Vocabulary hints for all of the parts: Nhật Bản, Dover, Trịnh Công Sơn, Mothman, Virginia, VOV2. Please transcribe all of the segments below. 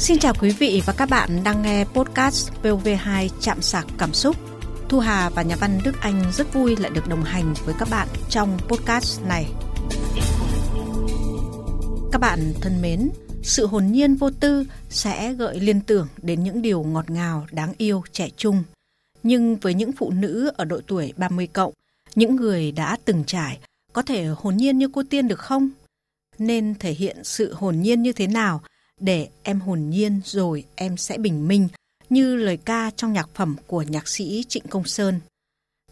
Xin chào quý vị và các bạn đang nghe podcast VOV2 Chạm sạc cảm xúc. Thu Hà và nhà văn Đức Anh rất vui lại được đồng hành với các bạn trong podcast này. Các bạn thân mến, sự hồn nhiên vô tư sẽ gợi liên tưởng đến những điều ngọt ngào, đáng yêu, trẻ trung. Nhưng với những phụ nữ ở độ tuổi 30+, những người đã từng trải, có thể hồn nhiên như cô Tiên được không? Nên thể hiện sự hồn nhiên như thế nào để em hồn nhiên rồi em sẽ bình minh, như lời ca trong nhạc phẩm của nhạc sĩ Trịnh Công Sơn.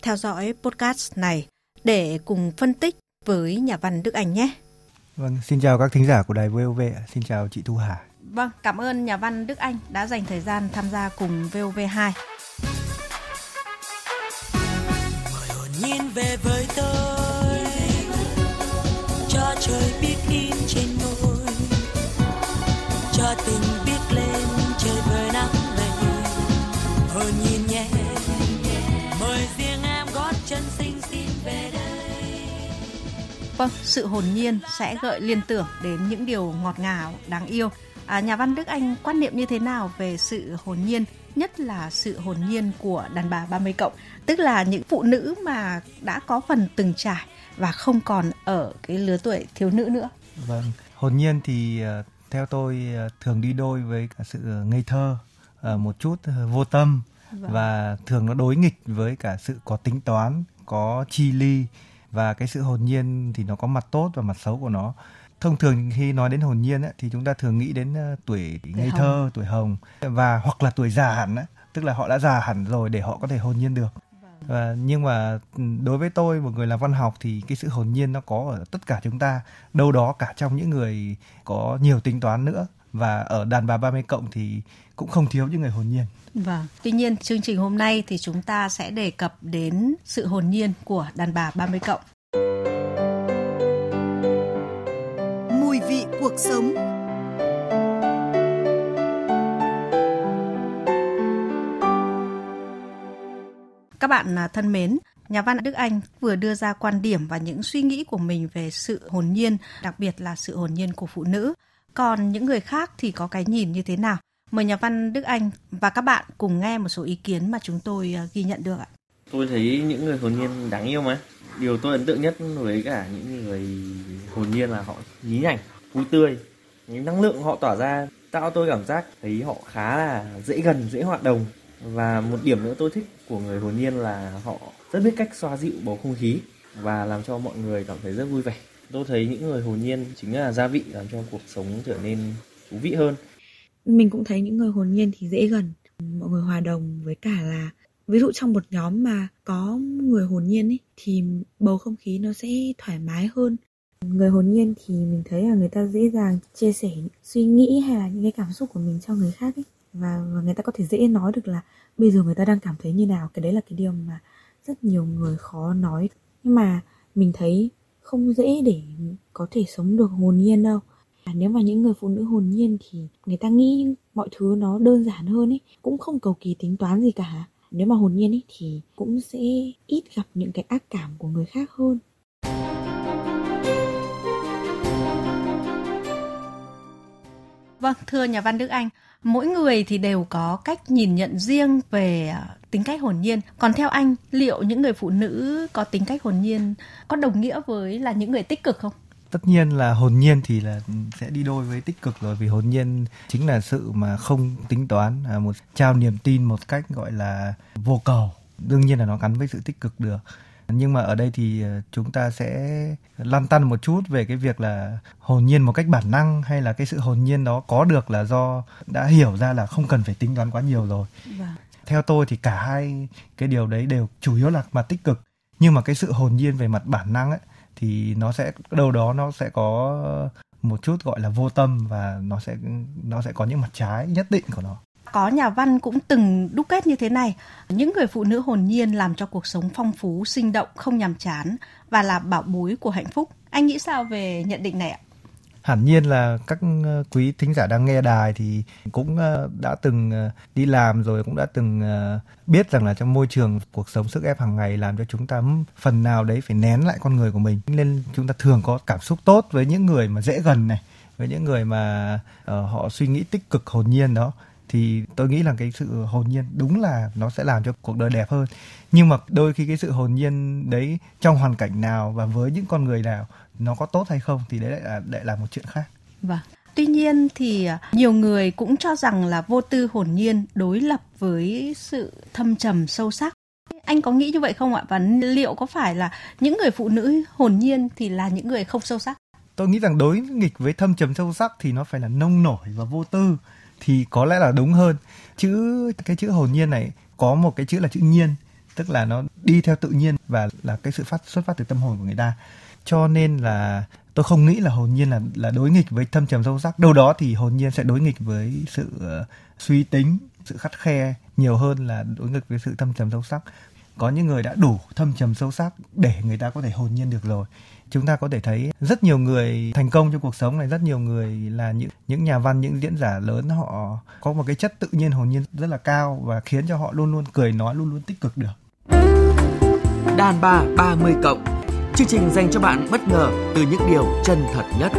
Theo dõi podcast này để cùng phân tích với nhà văn Đức Anh nhé. Vâng, xin chào các thính giả của đài VOV, xin chào chị Thu Hà. Vâng, cảm ơn nhà văn Đức Anh đã dành thời gian tham gia cùng VOV2. Mời hồn nhiên về với tôi, cho trời biết in trên môi, cho tình biết lên trời với nắng về. Hồn nhiên nhé, mời riêng em gót chân xinh xin về đây. Vâng, sự hồn nhiên sẽ gợi liên tưởng đến những điều ngọt ngào, đáng yêu. Nhà văn Đức Anh quan niệm như thế nào về sự hồn nhiên, nhất là sự hồn nhiên của đàn bà 30+, tức là những phụ nữ mà đã có phần từng trải và không còn ở cái lứa tuổi thiếu nữ nữa? Vâng, hồn nhiên thì theo tôi thường đi đôi với cả sự ngây thơ, một chút vô tâm, và thường nó đối nghịch với cả sự có tính toán, có chi ly. Và cái sự hồn nhiên thì nó có mặt tốt và mặt xấu của nó. Thông thường khi nói đến hồn nhiên ấy, thì chúng ta thường nghĩ đến tuổi ngây thơ, tuổi hồng, và hoặc là tuổi già hẳn ấy. Tức là họ đã già hẳn rồi để họ có thể hồn nhiên được. Và nhưng mà đối với tôi, một người làm văn học, thì cái sự hồn nhiên nó có ở tất cả chúng ta, đâu đó cả trong những người có nhiều tính toán nữa. Và ở đàn bà 30+ thì cũng không thiếu những người hồn nhiên. Vâng. Tuy nhiên, chương trình hôm nay thì chúng ta sẽ đề cập đến sự hồn nhiên của đàn bà 30+. Mùi vị cuộc sống. Các bạn thân mến, nhà văn Đức Anh vừa đưa ra quan điểm và những suy nghĩ của mình về sự hồn nhiên, đặc biệt là sự hồn nhiên của phụ nữ. Còn những người khác thì có cái nhìn như thế nào? Mời nhà văn Đức Anh và các bạn cùng nghe một số ý kiến mà chúng tôi ghi nhận được ạ. Tôi thấy những người hồn nhiên đáng yêu mà. Điều tôi ấn tượng nhất với cả những người hồn nhiên là họ nhí nhảnh, vui tươi. Những năng lượng họ tỏa ra tạo tôi cảm giác thấy họ khá là dễ gần, dễ hoạt đồng. Và một điểm nữa tôi thích của người hồn nhiên là họ rất biết cách xoa dịu bầu không khí và làm cho mọi người cảm thấy rất vui vẻ. Tôi thấy những người hồn nhiên chính là gia vị làm cho cuộc sống trở nên thú vị hơn. Mình cũng thấy những người hồn nhiên thì dễ gần, mọi người hòa đồng, với cả là ví dụ trong một nhóm mà có người hồn nhiên ấy, thì bầu không khí nó sẽ thoải mái hơn. Người hồn nhiên thì mình thấy là người ta dễ dàng chia sẻ suy nghĩ hay là những cái cảm xúc của mình cho người khác ấy. Và người ta có thể dễ nói được là bây giờ người ta đang cảm thấy như nào. Cái đấy là cái điều mà rất nhiều người khó nói. Nhưng mà mình thấy không dễ để có thể sống được hồn nhiên đâu. Nếu mà những người phụ nữ hồn nhiên thì người ta nghĩ mọi thứ nó đơn giản hơn ấy, cũng không cầu kỳ tính toán gì cả. Nếu mà hồn nhiên ấy thì cũng sẽ ít gặp những cái ác cảm của người khác hơn. Vâng, thưa nhà văn Đức Anh, mỗi người thì đều có cách nhìn nhận riêng về tính cách hồn nhiên. Còn theo anh, liệu những người phụ nữ có tính cách hồn nhiên có đồng nghĩa với là những người tích cực không? Tất nhiên là hồn nhiên thì là sẽ đi đôi với tích cực rồi, vì hồn nhiên chính là sự mà không tính toán, một trao niềm tin một cách gọi là vô cầu. Đương nhiên là nó gắn với sự tích cực được. Nhưng mà ở đây thì chúng ta sẽ lăn tăn một chút về cái việc là hồn nhiên một cách bản năng, hay là cái sự hồn nhiên đó có được là do đã hiểu ra là không cần phải tính toán quá nhiều rồi. Vâng. Theo tôi thì cả hai cái điều đấy đều chủ yếu là mặt tích cực. Nhưng mà cái sự hồn nhiên về mặt bản năng ấy, thì nó sẽ đâu đó nó sẽ có một chút gọi là vô tâm, và nó sẽ có những mặt trái nhất định của nó. Có nhà văn cũng từng đúc kết như thế này: những người phụ nữ hồn nhiên làm cho cuộc sống phong phú, sinh động, không nhàm chán và là bảo bối của hạnh phúc. Anh nghĩ sao về nhận định này ạ? Hẳn nhiên là các quý thính giả đang nghe đài thì cũng đã từng đi làm rồi, cũng đã từng biết rằng là trong môi trường cuộc sống sức ép hàng ngày làm cho chúng ta phần nào đấy phải nén lại con người của mình, nên chúng ta thường có cảm xúc tốt với những người mà dễ gần này, với những người mà họ suy nghĩ tích cực hồn nhiên đó, thì tôi nghĩ là cái sự hồn nhiên đúng là nó sẽ làm cho cuộc đời đẹp hơn. Nhưng mà đôi khi cái sự hồn nhiên đấy trong hoàn cảnh nào và với những con người nào nó có tốt hay không thì đấy lại là một chuyện khác. Vâng. Tuy nhiên thì nhiều người cũng cho rằng là vô tư hồn nhiên đối lập với sự thâm trầm sâu sắc. Anh có nghĩ như vậy không ạ? Và liệu có phải là những người phụ nữ hồn nhiên thì là những người không sâu sắc? Tôi nghĩ rằng đối nghịch với thâm trầm sâu sắc thì nó phải là nông nổi và vô tư thì có lẽ là đúng hơn. Cái chữ hồn nhiên này có một cái chữ là chữ nhiên, tức là nó đi theo tự nhiên và là cái sự xuất phát từ tâm hồn của người ta. Cho nên là tôi không nghĩ là hồn nhiên là đối nghịch với thâm trầm sâu sắc. Đâu đó thì hồn nhiên sẽ đối nghịch với sự suy tính, sự khắt khe nhiều hơn là đối nghịch với sự thâm trầm sâu sắc. Có những người đã đủ thâm trầm sâu sắc để người ta có thể hồn nhiên được rồi. Chúng ta có thể thấy rất nhiều người thành công trong cuộc sống này, rất nhiều người là những nhà văn, những diễn giả lớn, họ có một cái chất tự nhiên hồn nhiên rất là cao và khiến cho họ luôn luôn cười nói, luôn luôn tích cực được. Đàn bà 30+, chương trình dành cho bạn bất ngờ từ những điều chân thật nhất.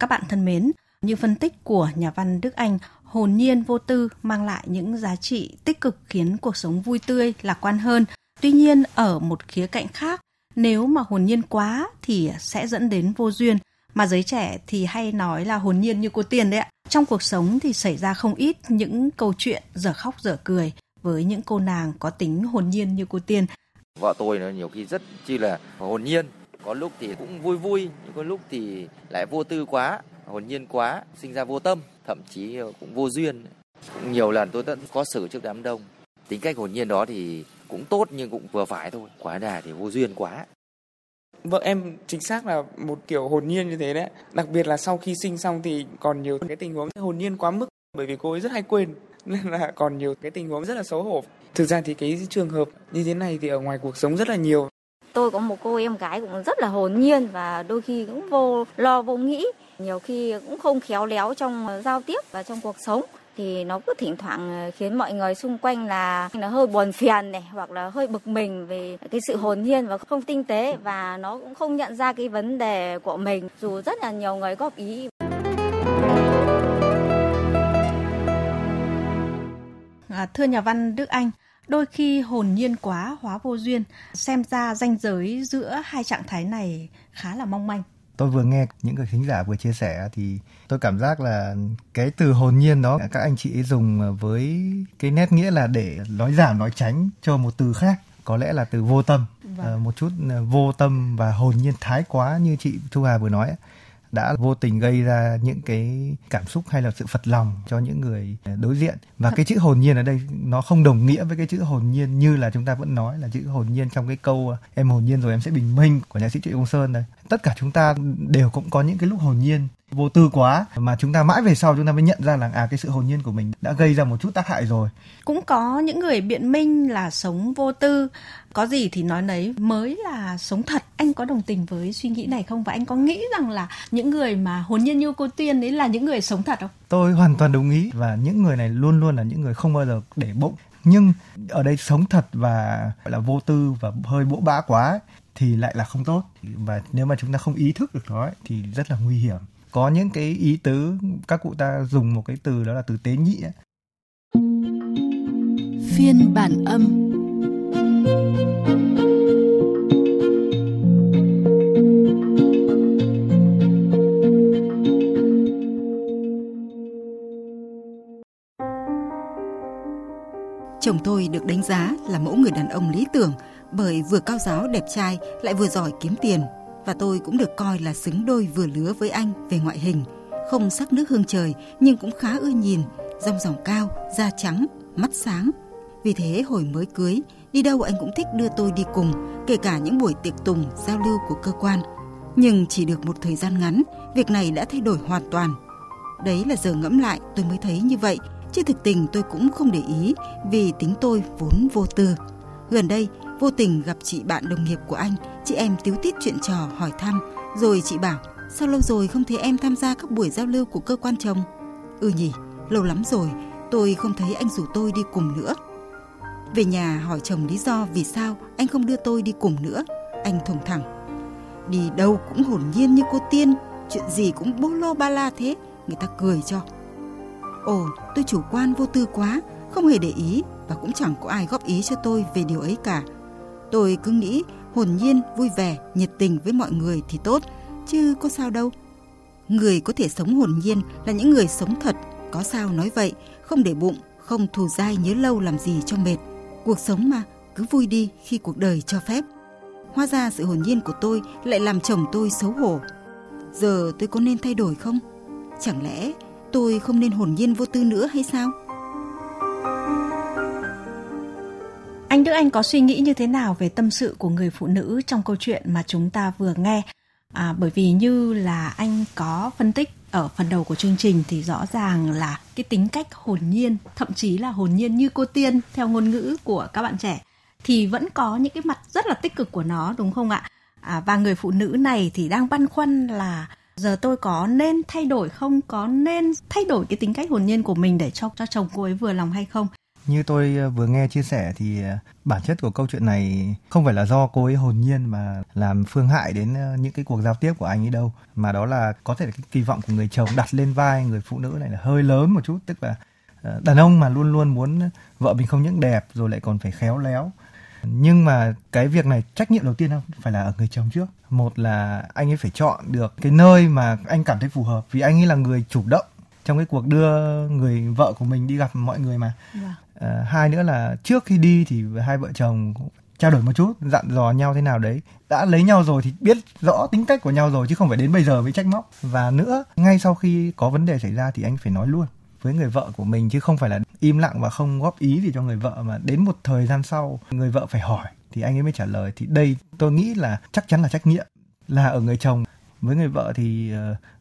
Các bạn thân mến, như phân tích của nhà văn Đức Anh, hồn nhiên vô tư mang lại những giá trị tích cực khiến cuộc sống vui tươi, lạc quan hơn. Tuy nhiên, ở một khía cạnh khác, nếu mà hồn nhiên quá thì sẽ dẫn đến vô duyên. Mà giới trẻ thì hay nói là hồn nhiên như cô Tiền đấy ạ. Trong cuộc sống thì xảy ra không ít những câu chuyện dở khóc dở cười với những cô nàng có tính hồn nhiên như cô Tiền. Vợ tôi nó nhiều khi rất chi là hồn nhiên. Có lúc thì cũng vui vui, nhưng có lúc thì lại vô tư quá, hồn nhiên quá, sinh ra vô tâm, thậm chí cũng vô duyên. Cũng nhiều lần tôi tận có xử trước đám đông. Tính cách hồn nhiên đó thì cũng tốt nhưng cũng vừa phải thôi, quá đà thì vô duyên quá. Vợ em chính xác là một kiểu hồn nhiên như thế đấy. Đặc biệt là sau khi sinh xong thì còn nhiều cái tình huống hồn nhiên quá mức, bởi vì cô ấy rất hay quên, nên là còn nhiều cái tình huống rất là xấu hổ. Thực ra thì cái trường hợp như thế này thì ở ngoài cuộc sống rất là nhiều. Tôi có một cô em gái cũng rất là hồn nhiên và đôi khi cũng vô lo vô nghĩ, nhiều khi cũng không khéo léo trong giao tiếp và trong cuộc sống, thì nó cứ thỉnh thoảng khiến mọi người xung quanh là hơi buồn phiền này, hoặc là hơi bực mình về cái sự hồn nhiên và không tinh tế, và nó cũng không nhận ra cái vấn đề của mình dù rất là nhiều người góp ý. Thưa nhà văn Đức Anh, đôi khi hồn nhiên quá hóa vô duyên, xem ra ranh giới giữa hai trạng thái này khá là mong manh. Tôi vừa nghe những người khán giả vừa chia sẻ thì tôi cảm giác là cái từ hồn nhiên đó các anh chị ấy dùng với cái nét nghĩa là để nói giảm, nói tránh cho một từ khác, có lẽ là từ vô tâm. Vâng. Một chút vô tâm và hồn nhiên thái quá như chị Thu Hà vừa nói đã vô tình gây ra những cái cảm xúc hay là sự phật lòng cho những người đối diện. Và cái chữ hồn nhiên ở đây nó không đồng nghĩa với cái chữ hồn nhiên như là chúng ta vẫn nói là chữ hồn nhiên trong cái câu "Em hồn nhiên rồi em sẽ bình minh" của nhạc sĩ Trịnh Công Sơn này. Tất cả chúng ta đều cũng có những cái lúc hồn nhiên vô tư quá mà chúng ta mãi về sau chúng ta mới nhận ra là cái sự hồn nhiên của mình đã gây ra một chút tác hại rồi. Cũng có những người biện minh là sống vô tư, có gì thì nói nấy mới là sống thật. Anh có đồng tình với suy nghĩ này không? Và anh có nghĩ rằng là những người mà hồn nhiên như cô Tiên đấy là những người sống thật không? Tôi hoàn toàn đồng ý, và những người này luôn luôn là những người không bao giờ để bụng. Nhưng ở đây sống thật và gọi là vô tư và hơi bỗ bã quá thì lại là không tốt. Và nếu mà chúng ta không ý thức được nó ấy, thì rất là nguy hiểm. Có những cái ý tứ các cụ ta dùng một cái từ đó là từ tế nhị ấy. Phiên bản âm. Chồng tôi được đánh giá là mẫu người đàn ông lý tưởng bởi vừa cao giáo đẹp trai lại vừa giỏi kiếm tiền, và tôi cũng được coi là xứng đôi vừa lứa với anh về ngoại hình, không sắc nước hương trời nhưng cũng khá ưa nhìn, dong dỏng cao, da trắng, mắt sáng. Vì thế hồi mới cưới, đi đâu anh cũng thích đưa tôi đi cùng, kể cả những buổi tiệc tùng, giao lưu của cơ quan. Nhưng chỉ được một thời gian ngắn, việc này đã thay đổi hoàn toàn. Đấy là giờ ngẫm lại tôi mới thấy như vậy, chứ thực tình tôi cũng không để ý vì tính tôi vốn vô tư. Gần đây, vô tình gặp chị bạn đồng nghiệp của anh, chị em tíu tít chuyện trò hỏi thăm, rồi chị bảo, sao lâu rồi không thấy em tham gia các buổi giao lưu của cơ quan chồng? Nhỉ, lâu lắm rồi, tôi không thấy anh rủ tôi đi cùng nữa. Về nhà hỏi chồng lý do vì sao anh không đưa tôi đi cùng nữa. Anh thùng thẳng: đi đâu cũng hồn nhiên như cô tiên, chuyện gì cũng bô lô ba la thế, người ta cười cho. Ồ, tôi chủ quan vô tư quá, không hề để ý và cũng chẳng có ai góp ý cho tôi về điều ấy cả. Tôi cứ nghĩ hồn nhiên, vui vẻ, nhiệt tình với mọi người thì tốt, chứ có sao đâu. Người có thể sống hồn nhiên là những người sống thật, có sao nói vậy, không để bụng, không thù dai nhớ lâu làm gì cho mệt. Cuộc sống mà, cứ vui đi khi cuộc đời cho phép. Hóa ra sự hồn nhiên của tôi lại làm chồng tôi xấu hổ. Giờ tôi có nên thay đổi không? Chẳng lẽ tôi không nên hồn nhiên vô tư nữa hay sao? Anh Đức Anh có suy nghĩ như thế nào về tâm sự của người phụ nữ trong câu chuyện mà chúng ta vừa nghe? Bởi vì như là anh có phân tích ở phần đầu của chương trình thì rõ ràng là cái tính cách hồn nhiên, thậm chí là hồn nhiên như cô tiên theo ngôn ngữ của các bạn trẻ thì vẫn có những cái mặt rất là tích cực của nó, đúng không ạ? Và người phụ nữ này thì đang băn khoăn là giờ tôi có nên thay đổi không, có nên thay đổi cái tính cách hồn nhiên của mình để cho chồng cô ấy vừa lòng hay không. Như tôi vừa nghe chia sẻ thì bản chất của câu chuyện này không phải là do cô ấy hồn nhiên mà làm phương hại đến những cái cuộc giao tiếp của anh ấy đâu. Mà đó là có thể là cái kỳ vọng của người chồng đặt lên vai người phụ nữ này là hơi lớn một chút. Tức là đàn ông mà luôn luôn muốn vợ mình không những đẹp rồi lại còn phải khéo léo. Nhưng mà cái việc này trách nhiệm đầu tiên không phải là ở người chồng trước. Một là anh ấy phải chọn được cái nơi mà anh cảm thấy phù hợp, vì anh ấy là người chủ động trong cái cuộc đưa người vợ của mình đi gặp mọi người mà. Hai nữa là trước khi đi thì hai vợ chồng trao đổi một chút, dặn dò nhau thế nào đấy. Đã lấy nhau rồi thì biết rõ tính cách của nhau rồi, chứ không phải đến bây giờ mới trách móc. Và nữa, ngay sau khi có vấn đề xảy ra thì anh phải nói luôn với người vợ của mình, chứ không phải là im lặng và không góp ý gì cho người vợ, mà đến một thời gian sau người vợ phải hỏi thì anh ấy mới trả lời. Thì đây tôi nghĩ là chắc chắn là trách nhiệm là ở người chồng. Với người vợ thì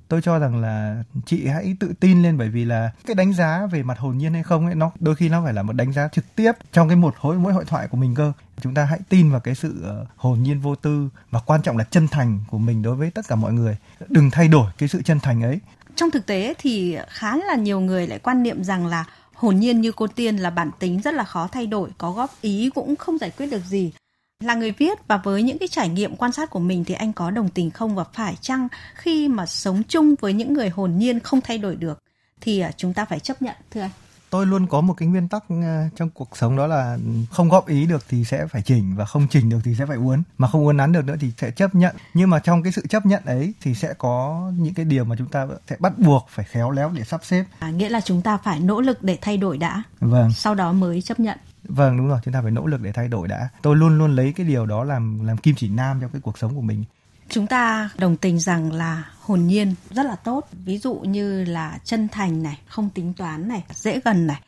tôi cho rằng là chị hãy tự tin lên, bởi vì là cái đánh giá về mặt hồn nhiên hay không ấy, nó đôi khi nó phải là một đánh giá trực tiếp trong cái mỗi hội thoại của mình cơ. Chúng ta hãy tin vào cái sự hồn nhiên vô tư và quan trọng là chân thành của mình đối với tất cả mọi người. Đừng thay đổi cái sự chân thành ấy. Trong thực tế thì khá là nhiều người lại quan niệm rằng là hồn nhiên như cô tiên là bản tính rất là khó thay đổi, có góp ý cũng không giải quyết được gì. Là người viết và với những cái trải nghiệm quan sát của mình thì anh có đồng tình không, và phải chăng khi mà sống chung với những người hồn nhiên không thay đổi được thì chúng ta phải chấp nhận, thưa anh? Tôi luôn có một cái nguyên tắc trong cuộc sống, đó là không góp ý được thì sẽ phải chỉnh, và không chỉnh được thì sẽ phải uốn, mà không uốn nắn được nữa thì sẽ chấp nhận. Nhưng mà trong cái sự chấp nhận ấy thì sẽ có những cái điều mà chúng ta sẽ bắt buộc phải khéo léo để sắp xếp. Nghĩa là chúng ta phải nỗ lực để thay đổi đã, vâng, sau đó mới chấp nhận. Vâng, đúng rồi, chúng ta phải nỗ lực để thay đổi đã. Tôi luôn luôn lấy cái điều đó làm kim chỉ nam trong cái cuộc sống của mình. Chúng ta đồng tình rằng là hồn nhiên rất là tốt, ví dụ như là chân thành này, không tính toán này, dễ gần này.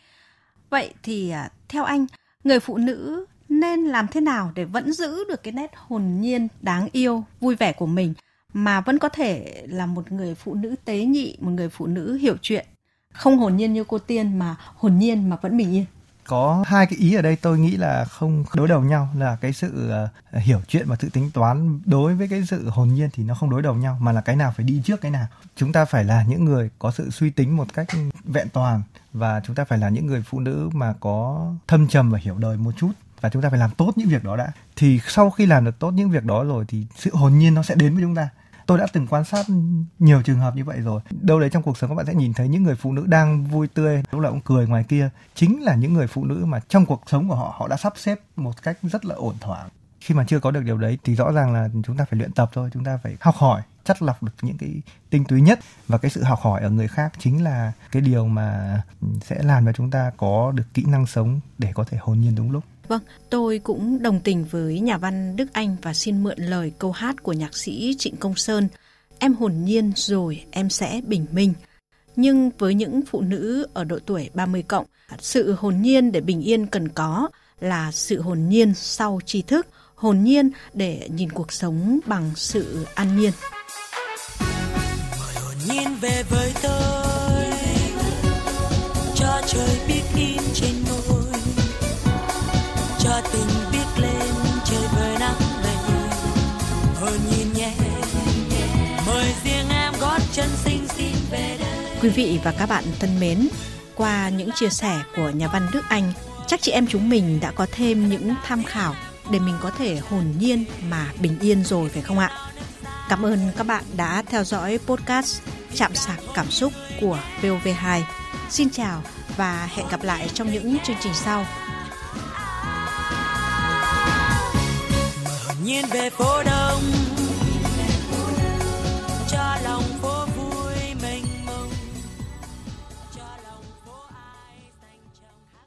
Vậy thì theo anh, người phụ nữ nên làm thế nào để vẫn giữ được cái nét hồn nhiên đáng yêu, vui vẻ của mình, mà vẫn có thể là một người phụ nữ tế nhị, một người phụ nữ hiểu chuyện, không hồn nhiên như cô tiên mà hồn nhiên mà vẫn bình yên? Có hai cái ý ở đây tôi nghĩ là không đối đầu nhau, là cái sự hiểu chuyện và sự tính toán đối với cái sự hồn nhiên thì nó không đối đầu nhau, mà là cái nào phải đi trước cái nào. Chúng ta phải là những người có sự suy tính một cách vẹn toàn, và chúng ta phải là những người phụ nữ mà có thâm trầm và hiểu đời một chút, và chúng ta phải làm tốt những việc đó đã. Thì sau khi làm được tốt những việc đó rồi thì sự hồn nhiên nó sẽ đến với chúng ta. Tôi đã từng quan sát nhiều trường hợp như vậy rồi. Đâu đấy trong cuộc sống các bạn sẽ nhìn thấy những người phụ nữ đang vui tươi, lúc nào cũng cười ngoài kia, chính là những người phụ nữ mà trong cuộc sống của họ, họ đã sắp xếp một cách rất là ổn thỏa. Khi mà chưa có được điều đấy thì rõ ràng là chúng ta phải luyện tập thôi, chúng ta phải học hỏi, chắt lọc được những cái tinh túy nhất. Và cái sự học hỏi ở người khác chính là cái điều mà sẽ làm cho chúng ta có được kỹ năng sống để có thể hồn nhiên đúng lúc. Vâng, tôi cũng đồng tình với nhà văn Đức Anh và xin mượn lời câu hát của nhạc sĩ Trịnh Công Sơn: em hồn nhiên rồi em sẽ bình minh. Nhưng với những phụ nữ ở độ tuổi 30+, sự hồn nhiên để bình yên cần có là sự hồn nhiên sau tri thức, hồn nhiên để nhìn cuộc sống bằng sự an nhiên. Hồn nhiên về với tôi, cho trời biết in trên môi, cho tình biết lên trời với nắng đầy. Hồn nhiên nhé, mời riêng em gót chân xinh xin về đây. Quý vị và các bạn thân mến, qua những chia sẻ của nhà văn Đức Anh, Chắc chị em chúng mình đã có thêm những tham khảo để mình có thể hồn nhiên mà bình yên rồi phải không ạ? Cảm ơn các bạn đã theo dõi podcast Chạm sạc cảm xúc của VOV2. Xin chào và hẹn gặp lại trong những chương trình sau. Nhìn về phố đông.